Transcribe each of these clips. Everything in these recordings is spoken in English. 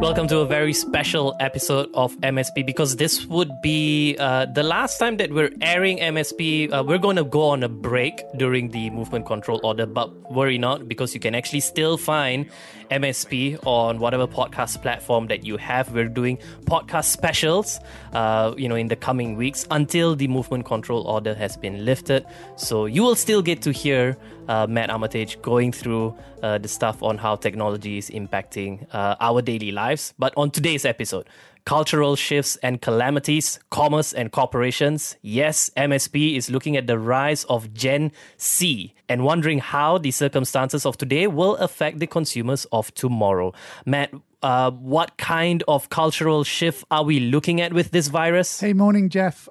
Welcome to a very special episode of MSP, because this would be the last time that we're airing MSP. We're going to go on a break during the Movement Control Order, but worry not, because you can actually still find MSP on whatever podcast platform that you have. We're doing podcast specials, in the coming weeks until the Movement Control Order has been lifted. So you will still get to hear Matt Armitage going through the stuff on how technology is impacting our daily lives. But on today's episode, cultural shifts and calamities, commerce and corporations. Yes, MSP is looking at the rise of Gen C and wondering how the circumstances of today will affect the consumers of tomorrow. Matt, what kind of cultural shift are we looking at with this virus? Hey, morning, Jeff.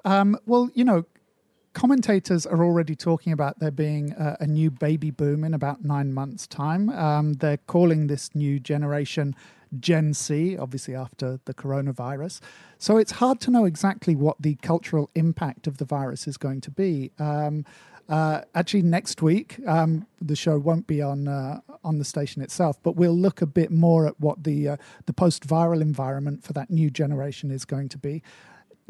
Commentators are already talking about there being a new baby boom in about 9 months' time. They're calling this new generation Gen C, obviously after the coronavirus. So it's hard to know exactly what the cultural impact of the virus is going to be. Actually, next week, the show won't be on the station itself, but we'll look a bit more at what the post-viral environment for that new generation is going to be.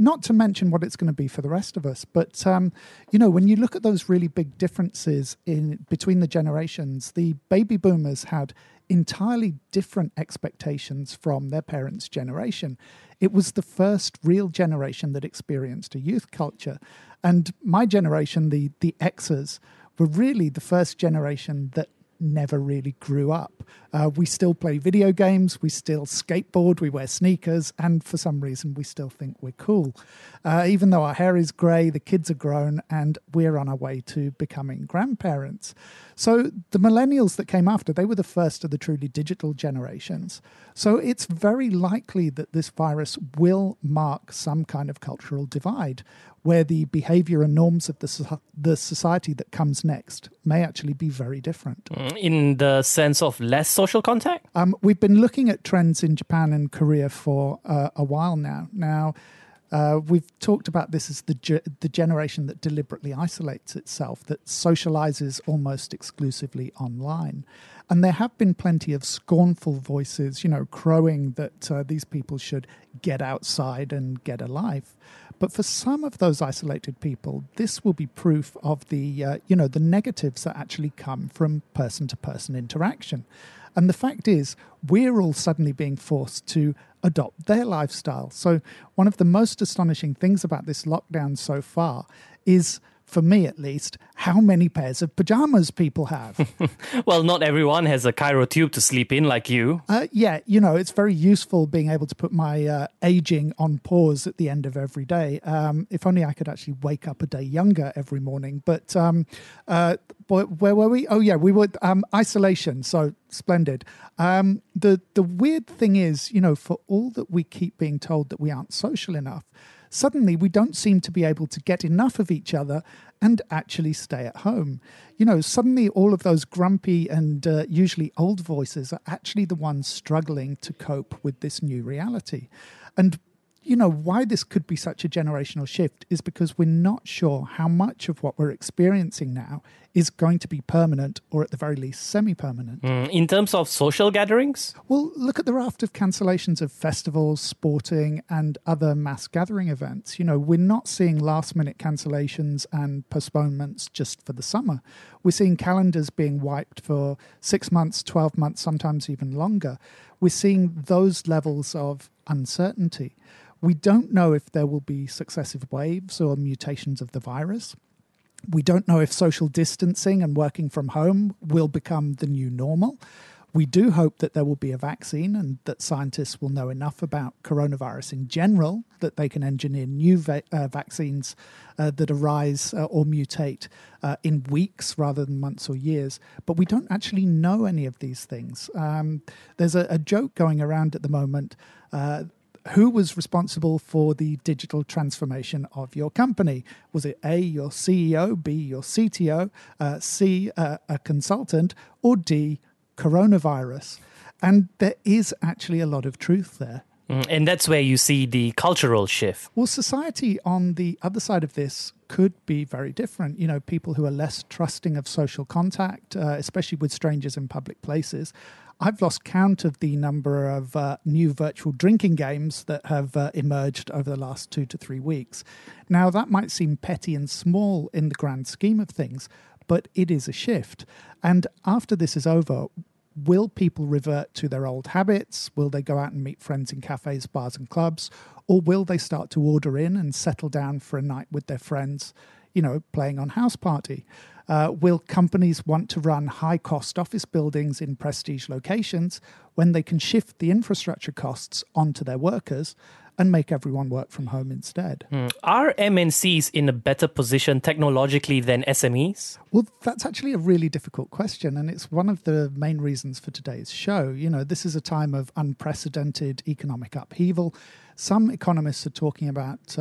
Not to mention what it's going to be for the rest of us. But, when you look at those really big differences in between the generations, the baby boomers had entirely different expectations from their parents' generation. It was the first real generation that experienced a youth culture. And my generation, the Xers, were really the first generation that never really grew up. We still play video games, we still skateboard, we wear sneakers, and for some reason we still think we're cool. Even though our hair is grey, the kids are grown, and we're on our way to becoming grandparents. So the millennials that came after, they were the first of the truly digital generations. So it's very likely that this virus will mark some kind of cultural divide, where the behavior and norms of the society that comes next may actually be very different. In the sense of less social contact? We've been looking at trends in Japan and Korea for a while now. Now, we've talked about this as the generation that deliberately isolates itself, that socializes almost exclusively online. And there have been plenty of scornful voices, crowing that these people should get outside and get a life. But for some of those isolated people, this will be proof of the negatives that actually come from person-to-person interaction. And the fact is, we're all suddenly being forced to adopt their lifestyle. So one of the most astonishing things about this lockdown so far is, for me at least, how many pairs of pajamas people have. Well, not everyone has a Cairo tube to sleep in like you. It's very useful being able to put my aging on pause at the end of every day. If only I could actually wake up a day younger every morning. But where were we? Oh, yeah, we were isolation. So splendid. The weird thing is, for all that we keep being told that we aren't social enough, suddenly we don't seem to be able to get enough of each other and actually stay at home. Suddenly all of those grumpy and usually old voices are actually the ones struggling to cope with this new reality. And why this could be such a generational shift is because we're not sure how much of what we're experiencing now is going to be permanent, or at the very least semi-permanent. In terms of social gatherings? Well, look at the raft of cancellations of festivals, sporting and other mass gathering events. We're not seeing last-minute cancellations and postponements just for the summer. We're seeing calendars being wiped for 6 months, 12 months, sometimes even longer. We're seeing those levels of uncertainty. We don't know if there will be successive waves or mutations of the virus. We don't know if social distancing and working from home will become the new normal. We do hope that there will be a vaccine and that scientists will know enough about coronavirus in general that they can engineer new vaccines that arise or mutate in weeks rather than months or years. But we don't actually know any of these things. There's a joke going around at the moment. Who was responsible for the digital transformation of your company? Was it A, your CEO, B, your CTO, C, a consultant, or D, coronavirus? And there is actually a lot of truth there. And that's where you see the cultural shift. Well, society on the other side of this could be very different. You know, people who are less trusting of social contact, especially with strangers in public places. I've lost count of the number of new virtual drinking games that have emerged over the last 2 to 3 weeks. Now, that might seem petty and small in the grand scheme of things, but it is a shift. And after this is over, will people revert to their old habits? Will they go out and meet friends in cafes, bars and clubs? Or will they start to order in and settle down for a night with their friends, you know, playing on House Party? Will companies want to run high-cost office buildings in prestige locations when they can shift the infrastructure costs onto their workers and make everyone work from home instead? Are MNCs in a better position technologically than SMEs? Well, that's actually a really difficult question, and it's one of the main reasons for today's show. You know, this is a time of unprecedented economic upheaval. Some economists are talking about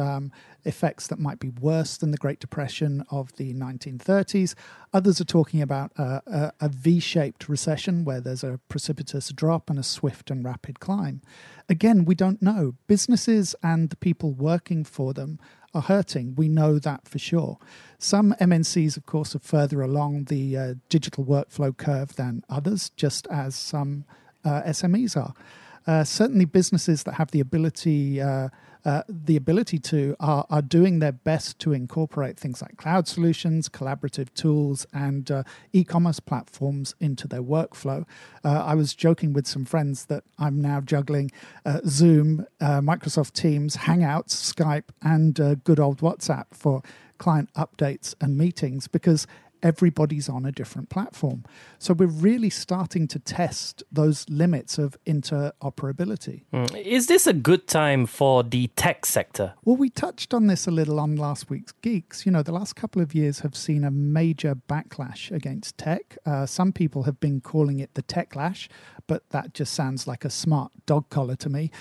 effects that might be worse than the Great Depression of the 1930s. Others are talking about a V-shaped recession where there's a precipitous drop and a swift and rapid climb. Again, we don't know. Businesses and the people working for them are hurting. We know that for sure. Some MNCs, of course, are further along the digital workflow curve than others, just as some SMEs are. Certainly businesses that have the ability to are doing their best to incorporate things like cloud solutions, collaborative tools, and e-commerce platforms into their workflow. I was joking with some friends that I'm now juggling Zoom, Microsoft Teams, Hangouts, Skype, and good old WhatsApp for client updates and meetings because everybody's on a different platform. So we're really starting to test those limits of interoperability. Is this a good time for the tech sector? Well, we touched on this a little on last week's Geeks. You know, the last couple of years have seen a major backlash against tech. Some people have been calling it the techlash, but that just sounds like a smart dog collar to me.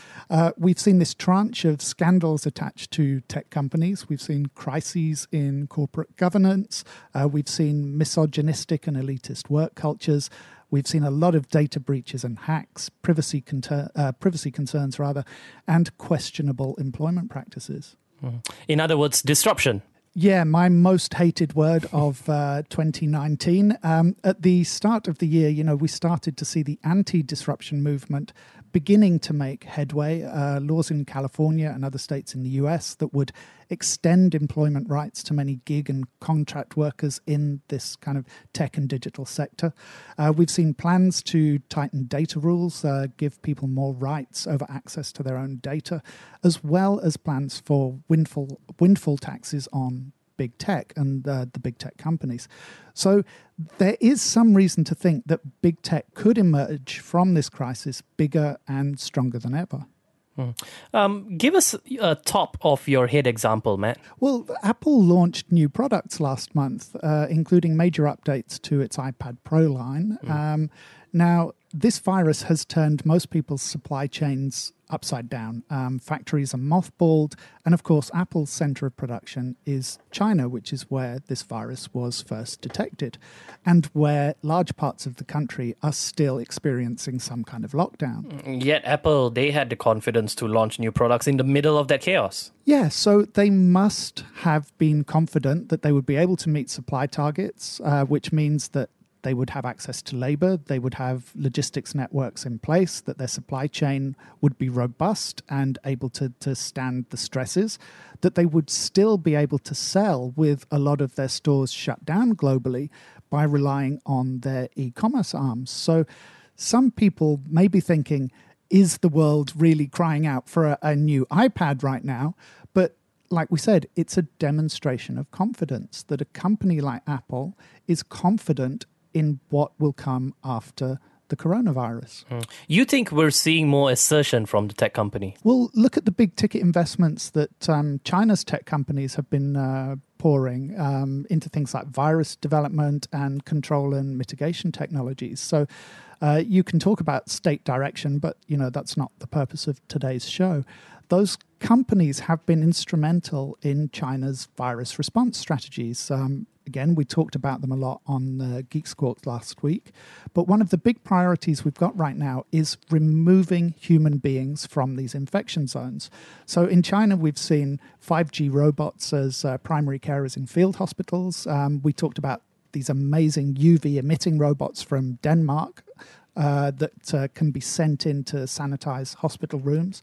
We've seen this tranche of scandals attached to tech companies. We've seen crises in corporate governance. We've seen misogynistic and elitist work cultures. We've seen a lot of data breaches and hacks, privacy concerns, and questionable employment practices. In other words, disruption. Yeah, my most hated word of 2019. At the start of the year, you know, we started to see the anti-disruption movement beginning to make headway. Laws in California and other states in the US that would extend employment rights to many gig and contract workers in this kind of tech and digital sector. We've seen plans to tighten data rules, give people more rights over access to their own data, as well as plans for windfall taxes on big tech and the big tech companies. So there is some reason to think that big tech could emerge from this crisis bigger and stronger than ever. Give us a top of your head example, Matt. Well, Apple launched new products last month, including major updates to its iPad Pro line. Now, this virus has turned most people's supply chains upside down. Factories are mothballed. And of course, Apple's center of production is China, which is where this virus was first detected and where large parts of the country are still experiencing some kind of lockdown. Yet Apple, they had the confidence to launch new products in the middle of that chaos. Yeah, so they must have been confident that they would be able to meet supply targets, which means that they would have access to labor, they would have logistics networks in place, that their supply chain would be robust and able to stand the stresses, that they would still be able to sell with a lot of their stores shut down globally by relying on their e-commerce arms. So some people may be thinking, is the world really crying out for a new iPad right now? But like we said, it's a demonstration of confidence that a company like Apple is confident in what will come after the coronavirus. You think we're seeing more assertion from the tech company? Well, look at the big ticket investments that China's tech companies have been pouring into things like virus development and control and mitigation technologies. So you can talk about state direction, but you know that's not the purpose of today's show. Those companies have been instrumental in China's virus response strategies. Again, we talked about them a lot on Geek Squawk last week. But one of the big priorities we've got right now is removing human beings from these infection zones. So in China, we've seen 5G robots as primary carers in field hospitals. We talked about these amazing UV-emitting robots from Denmark that can be sent in to sanitize hospital rooms,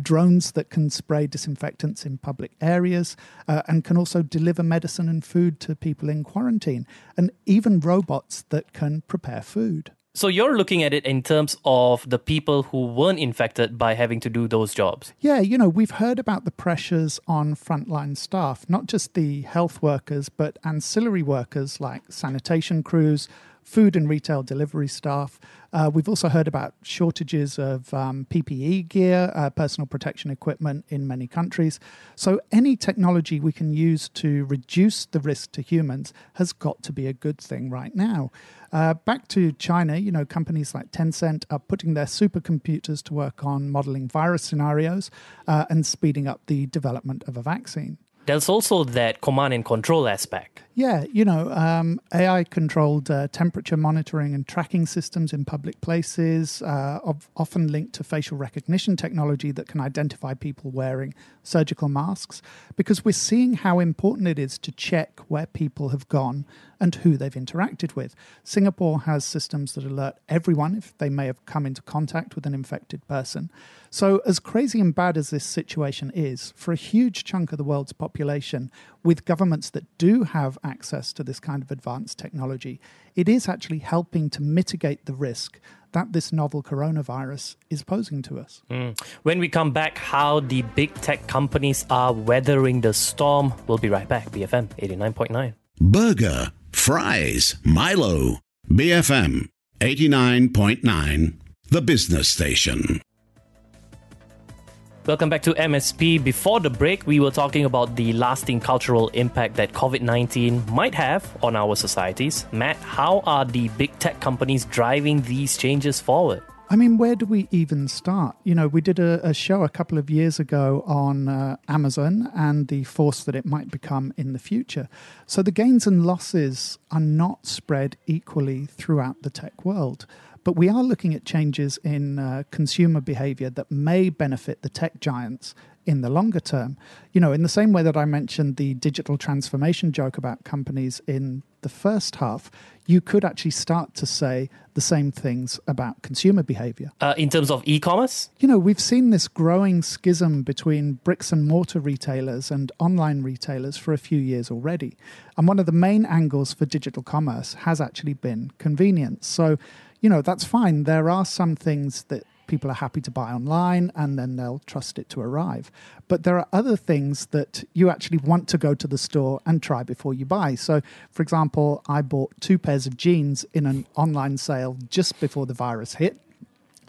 drones that can spray disinfectants in public areas and can also deliver medicine and food to people in quarantine, and even robots that can prepare food. So you're looking at it in terms of the people who weren't infected by having to do those jobs. Yeah, you know, we've heard about the pressures on frontline staff, not just the health workers, but ancillary workers like sanitation crews, food and retail delivery staff. We've also heard about shortages of PPE gear, personal protection equipment in many countries. So any technology we can use to reduce the risk to humans has got to be a good thing right now. Back to China, you know, companies like Tencent are putting their supercomputers to work on modeling virus scenarios and speeding up the development of a vaccine. There's also that command and control aspect. Yeah, you know, AI-controlled temperature monitoring and tracking systems in public places are often linked to facial recognition technology that can identify people wearing surgical masks, because we're seeing how important it is to check where people have gone and who they've interacted with. Singapore has systems that alert everyone if they may have come into contact with an infected person. So as crazy and bad as this situation is, for a huge chunk of the world's population, with governments that do have access to this kind of advanced technology, it is actually helping to mitigate the risk that this novel coronavirus is posing to us. When we come back, how the big tech companies are weathering the storm. We'll be right back. BFM 89.9. Burger, fries, Milo. BFM 89.9, the business station. Welcome back to MSP. Before the break, we were talking about the lasting cultural impact that COVID-19 might have on our societies. Matt, how are the big tech companies driving these changes forward? I mean, where do we even start? You know, we did a show a couple of years ago on Amazon and the force that it might become in the future. So the gains and losses are not spread equally throughout the tech world. But we are looking at changes in consumer behavior that may benefit the tech giants in the longer term. You know, in the same way that I mentioned the digital transformation joke about companies in the first half, you could actually start to say the same things about consumer behavior. In terms of e-commerce? You know, we've seen this growing schism between bricks and mortar retailers and online retailers for a few years already. And one of the main angles for digital commerce has actually been convenience. So, you know, that's fine. There are some things that people are happy to buy online and then they'll trust it to arrive. But there are other things that you actually want to go to the store and try before you buy. So, for example, I bought 2 pairs of jeans in an online sale just before the virus hit.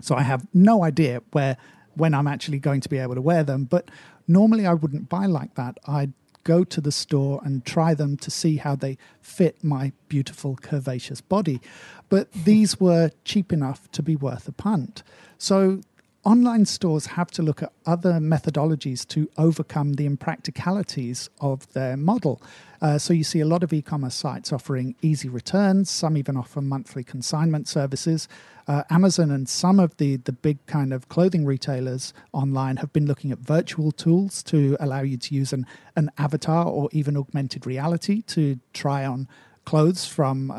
So I have no idea when I'm actually going to be able to wear them. But normally I wouldn't buy like that. I'd go to the store and try them to see how they fit my beautiful curvaceous body. But these were cheap enough to be worth a punt. So online stores have to look at other methodologies to overcome the impracticalities of their model. So you see a lot of e-commerce sites offering easy returns. Some even offer monthly consignment services. Amazon and some of the big kind of clothing retailers online have been looking at virtual tools to allow you to use an avatar or even augmented reality to try on clothes from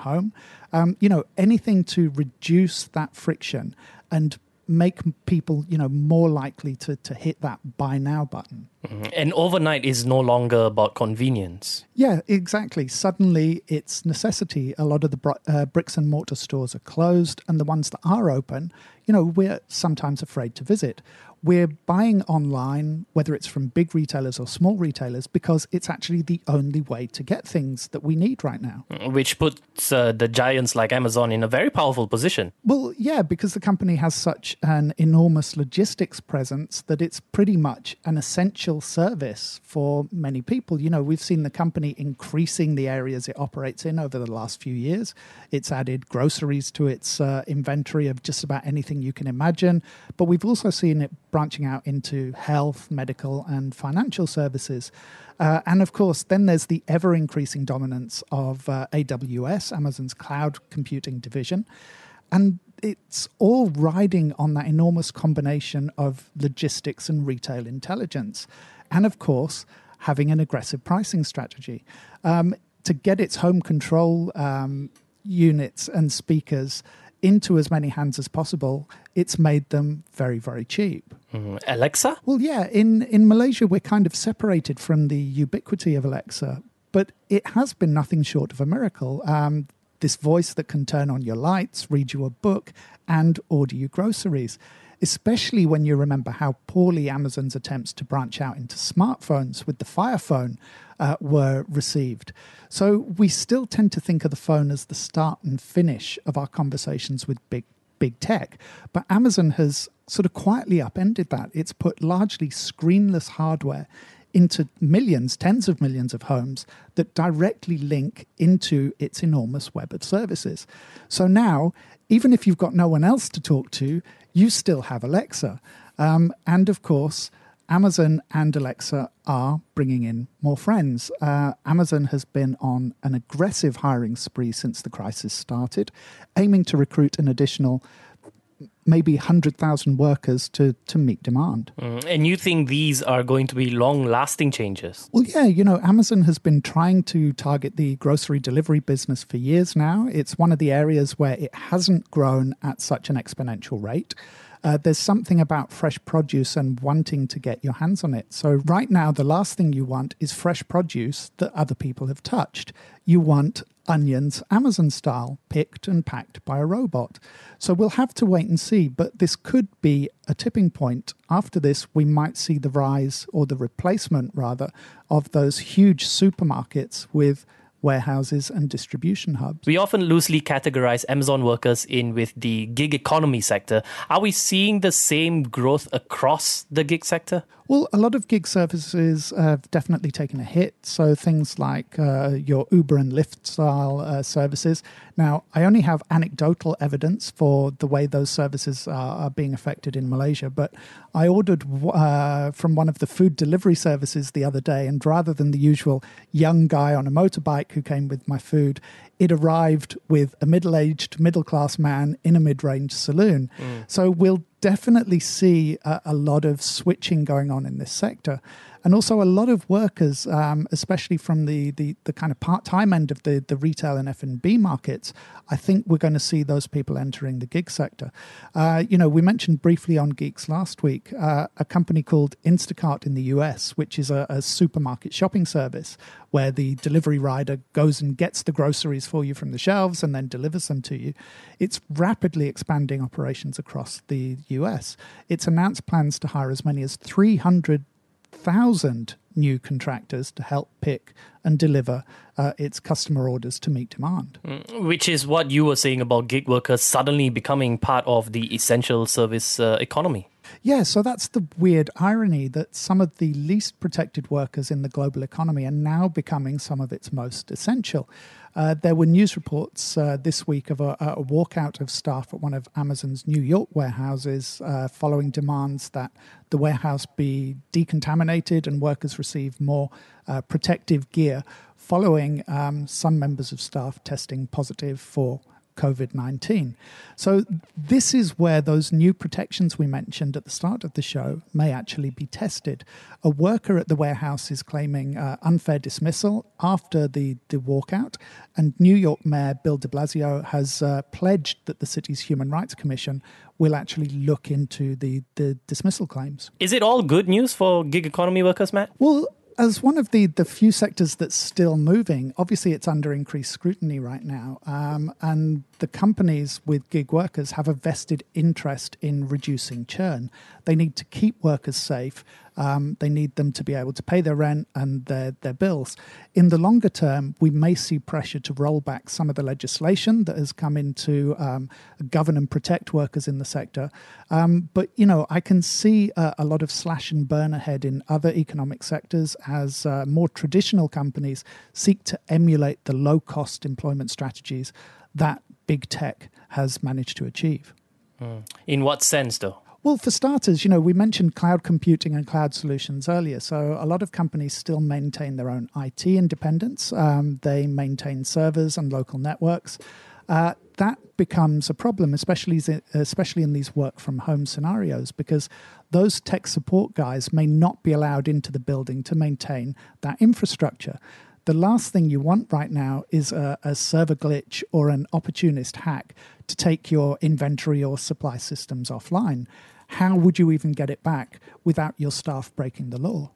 home. You know, anything to reduce that friction and make people, you know, more likely to hit that buy now button. Mm-hmm. And overnight is no longer about convenience. Yeah, exactly. Suddenly it's necessity. A lot of the bricks and mortar stores are closed, and the ones that are open, you know, we're sometimes afraid to visit. We're buying online, whether it's from big retailers or small retailers, because it's actually the only way to get things that we need right now. Which puts the giants like Amazon in a very powerful position. Well, yeah, because the company has such an enormous logistics presence that it's pretty much an essential service for many people. You know, we've seen the company increasing the areas it operates in over the last few years. It's added groceries to its inventory of just about anything anything you can imagine. But we've also seen it branching out into health, medical, and financial services. And of course, then there's the ever-increasing dominance of AWS, Amazon's cloud computing division. And it's all riding on that enormous combination of logistics and retail intelligence. And of course, having an aggressive pricing strategy. To get its home control units and speakers into as many hands as possible, it's made them very, very cheap. Alexa? Well, yeah. In Malaysia, we're kind of separated from the ubiquity of Alexa, but it has been nothing short of a miracle. This voice that can turn on your lights, read you a book, and order you groceries, especially when you remember how poorly Amazon's attempts to branch out into smartphones with the Fire Phone were received. So we still tend to think of the phone as the start and finish of our conversations with big tech. But Amazon has sort of quietly upended that. It's put largely screenless hardware into millions, tens of millions of homes that directly link into its enormous web of services. So now, even if you've got no one else to talk to, you still have Alexa. And of course, Amazon and Alexa are bringing in more friends. Amazon has been on an aggressive hiring spree since the crisis started, aiming to recruit an additional maybe 100,000 workers to meet demand. And you think these are going to be long-lasting changes? Well, yeah, you know, Amazon has been trying to target the grocery delivery business for years now. It's one of the areas where it hasn't grown at such an exponential rate. There's something about fresh produce and wanting to get your hands on it. So right now, the last thing you want is fresh produce that other people have touched. You want onions, Amazon style, picked and packed by a robot. So we'll have to wait and see, but this could be a tipping point. After this, we might see the rise, or the replacement rather, of those huge supermarkets with warehouses and distribution hubs. We often loosely categorize Amazon workers in with the gig economy sector. Are we seeing the same growth across the gig sector? Well, a lot of gig services have definitely taken a hit. So things like your Uber and Lyft style services. Now, I only have anecdotal evidence for the way those services are being affected in Malaysia, but I ordered from one of the food delivery services the other day, and rather than the usual young guy on a motorbike who came with my food, it arrived with a middle-aged, middle-class man in a mid-range saloon. So we'll definitely see a lot of switching going on in this sector. And also a lot of workers, especially from the kind of part-time end of the retail and F&B markets, I think we're going to see those people entering the gig sector. You know, we mentioned briefly on Geeks last week, a company called Instacart in the US, which is a supermarket shopping service where the delivery rider goes and gets the groceries for you from the shelves and then delivers them to you. It's rapidly expanding operations across the US. It's announced plans to hire as many as 300,000 new contractors to help pick and deliver its customer orders to meet demand. Which is what you were saying about gig workers suddenly becoming part of the essential service economy. Yeah, so that's the weird irony that some of the least protected workers in the global economy are now becoming some of its most essential. There were news reports this week of a walkout of staff at one of Amazon's New York warehouses following demands that the warehouse be decontaminated and workers receive more protective gear following some members of staff testing positive for COVID-19. So this is where those new protections we mentioned at the start of the show may actually be tested. A worker at the warehouse is claiming unfair dismissal after the walkout, and New York Mayor Bill de Blasio has pledged that the city's Human Rights Commission will actually look into the dismissal claims. Is it all good news for gig economy workers, Matt? Well, as one of the few sectors that's still moving, obviously it's under increased scrutiny right now. And the companies with gig workers have a vested interest in reducing churn. They need to keep workers safe. They need them to be able to pay their rent and their bills. In the longer term, we may see pressure to roll back some of the legislation that has come in to govern and protect workers in the sector. But, you know, I can see a lot of slash and burn ahead in other economic sectors as more traditional companies seek to emulate the low-cost employment strategies that big tech has managed to achieve. In what sense, though? Well, for starters, you know, we mentioned cloud computing and cloud solutions earlier. So a lot of companies still maintain their own IT independence. They maintain servers and local networks. That becomes a problem, especially in these work from home scenarios, because those tech support guys may not be allowed into the building to maintain that infrastructure. The last thing you want right now is a server glitch or an opportunist hack to take your inventory or supply systems offline. How would you even get it back without your staff breaking the law?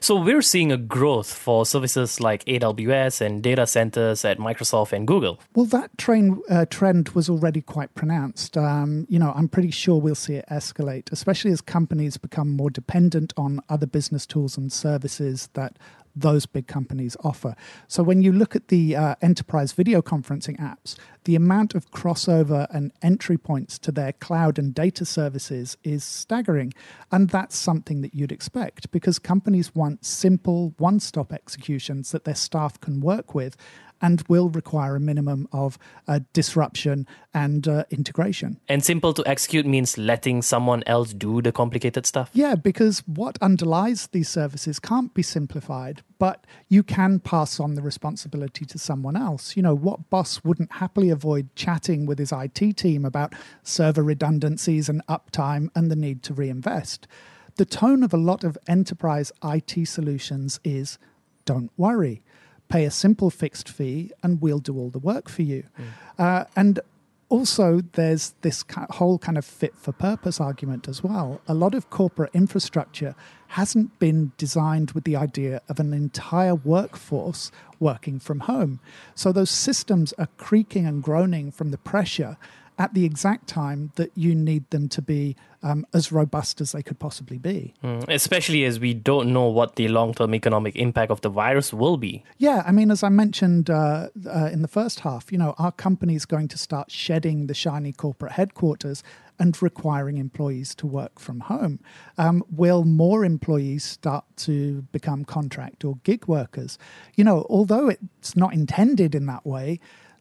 So we're seeing a growth for services like AWS and data centers at Microsoft and Google. Well, that trend was already quite pronounced. I'm pretty sure we'll see it escalate, especially as companies become more dependent on other business tools and services that those big companies offer. So when you look at the enterprise video conferencing apps, the amount of crossover and entry points to their cloud and data services is staggering. And that's something that you'd expect, because companies want simple one-stop executions that their staff can work with and will require a minimum of disruption and integration. And simple to execute means letting someone else do the complicated stuff? Yeah, because what underlies these services can't be simplified, but you can pass on the responsibility to someone else. You know, what boss wouldn't happily avoid chatting with his IT team about server redundancies and uptime and the need to reinvest? The tone of a lot of enterprise IT solutions is, don't worry. Pay a simple fixed fee and we'll do all the work for you. And also there's this whole kind of fit for purpose argument as well. A lot of corporate infrastructure hasn't been designed with the idea of an entire workforce working from home. So those systems are creaking and groaning from the pressure at the exact time that you need them to be as robust as they could possibly be. Especially as we don't know what the long-term economic impact of the virus will be. Yeah, I mean, as I mentioned in the first half, you know, our company's going to start shedding the shiny corporate headquarters and requiring employees to work from home. Will more employees start to become contract or gig workers? You know, although it's not intended in that way,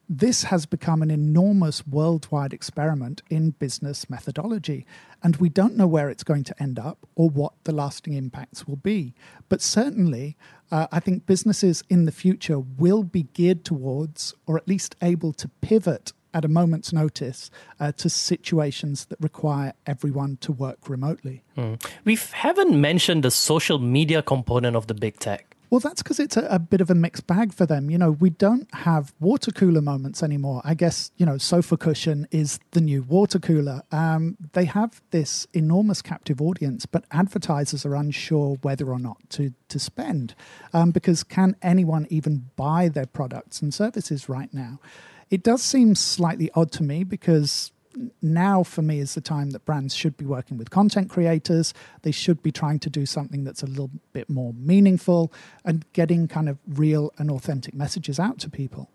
this has become an enormous worldwide experiment in business methodology, and we don't know where it's going to end up or what the lasting impacts will be. But certainly, I think businesses in the future will be geared towards, or at least able to pivot at a moment's notice, to situations that require everyone to work remotely. We haven't mentioned the social media component of the big tech. Well, that's because it's a bit of a mixed bag for them. You know, we don't have water cooler moments anymore. I guess, you know, sofa cushion is the new water cooler. They have this enormous captive audience, but advertisers are unsure whether or not to spend, because can anyone even buy their products and services right now? It does seem slightly odd to me, because now, for me, is the time that brands should be working with content creators. They should be trying to do something that's a little bit more meaningful and getting kind of real and authentic messages out to people.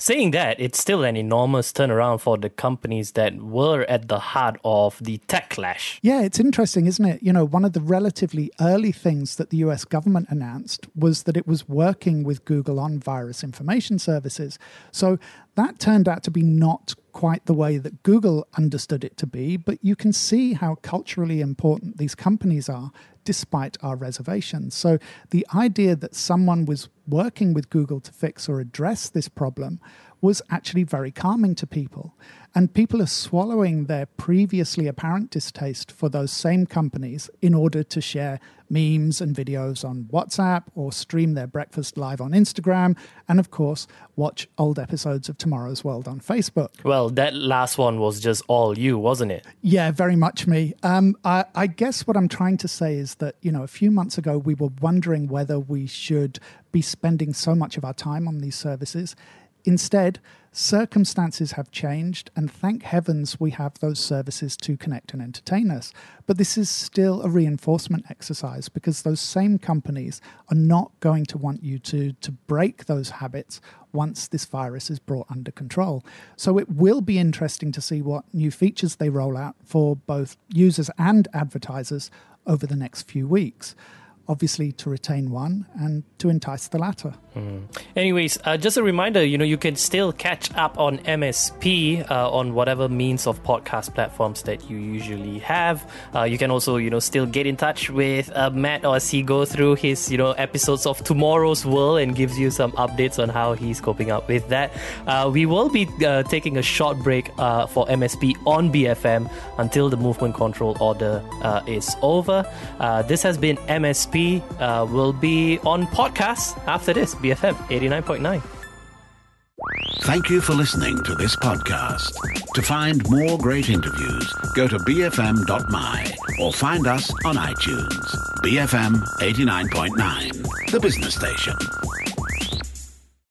Saying that, it's still an enormous turnaround for the companies that were at the heart of the tech clash. Yeah, it's interesting, isn't it? You know, one of the relatively early things that the US government announced was that it was working with Google on virus information services. So that turned out to be not quite the way that Google understood it to be, but you can see how culturally important these companies are, despite our reservations. So the idea that someone was working with Google to fix or address this problem was actually very calming to people. And people are swallowing their previously apparent distaste for those same companies in order to share memes and videos on WhatsApp or stream their breakfast live on Instagram and, of course, watch old episodes of Tomorrow's World on Facebook. Well, that last one was just all you, wasn't it? Yeah, very much me. I guess what I'm trying to say is that, you know, a few months ago we were wondering whether we should be spending so much of our time on these services. Instead, circumstances have changed, and thank heavens we have those services to connect and entertain us. But this is still a reinforcement exercise, because those same companies are not going to want you to break those habits once this virus is brought under control. So it will be interesting to see what new features they roll out for both users and advertisers over the next few weeks. obviously to retain one and to entice the latter. Anyways, just a reminder, you can still catch up on MSP on whatever means of podcast platforms that you usually have. You can also, still get in touch with Matt as he goes through his, episodes of Tomorrow's World and gives you some updates on how he's coping up with that. We will be taking a short break for MSP on BFM until the Movement Control Order is over. This has been MSP. Will be on podcast after this. BFM 89.9. Thank you for listening to this podcast. To find more great interviews, go to bfm.my or find us on iTunes. BFM 89.9, the business station.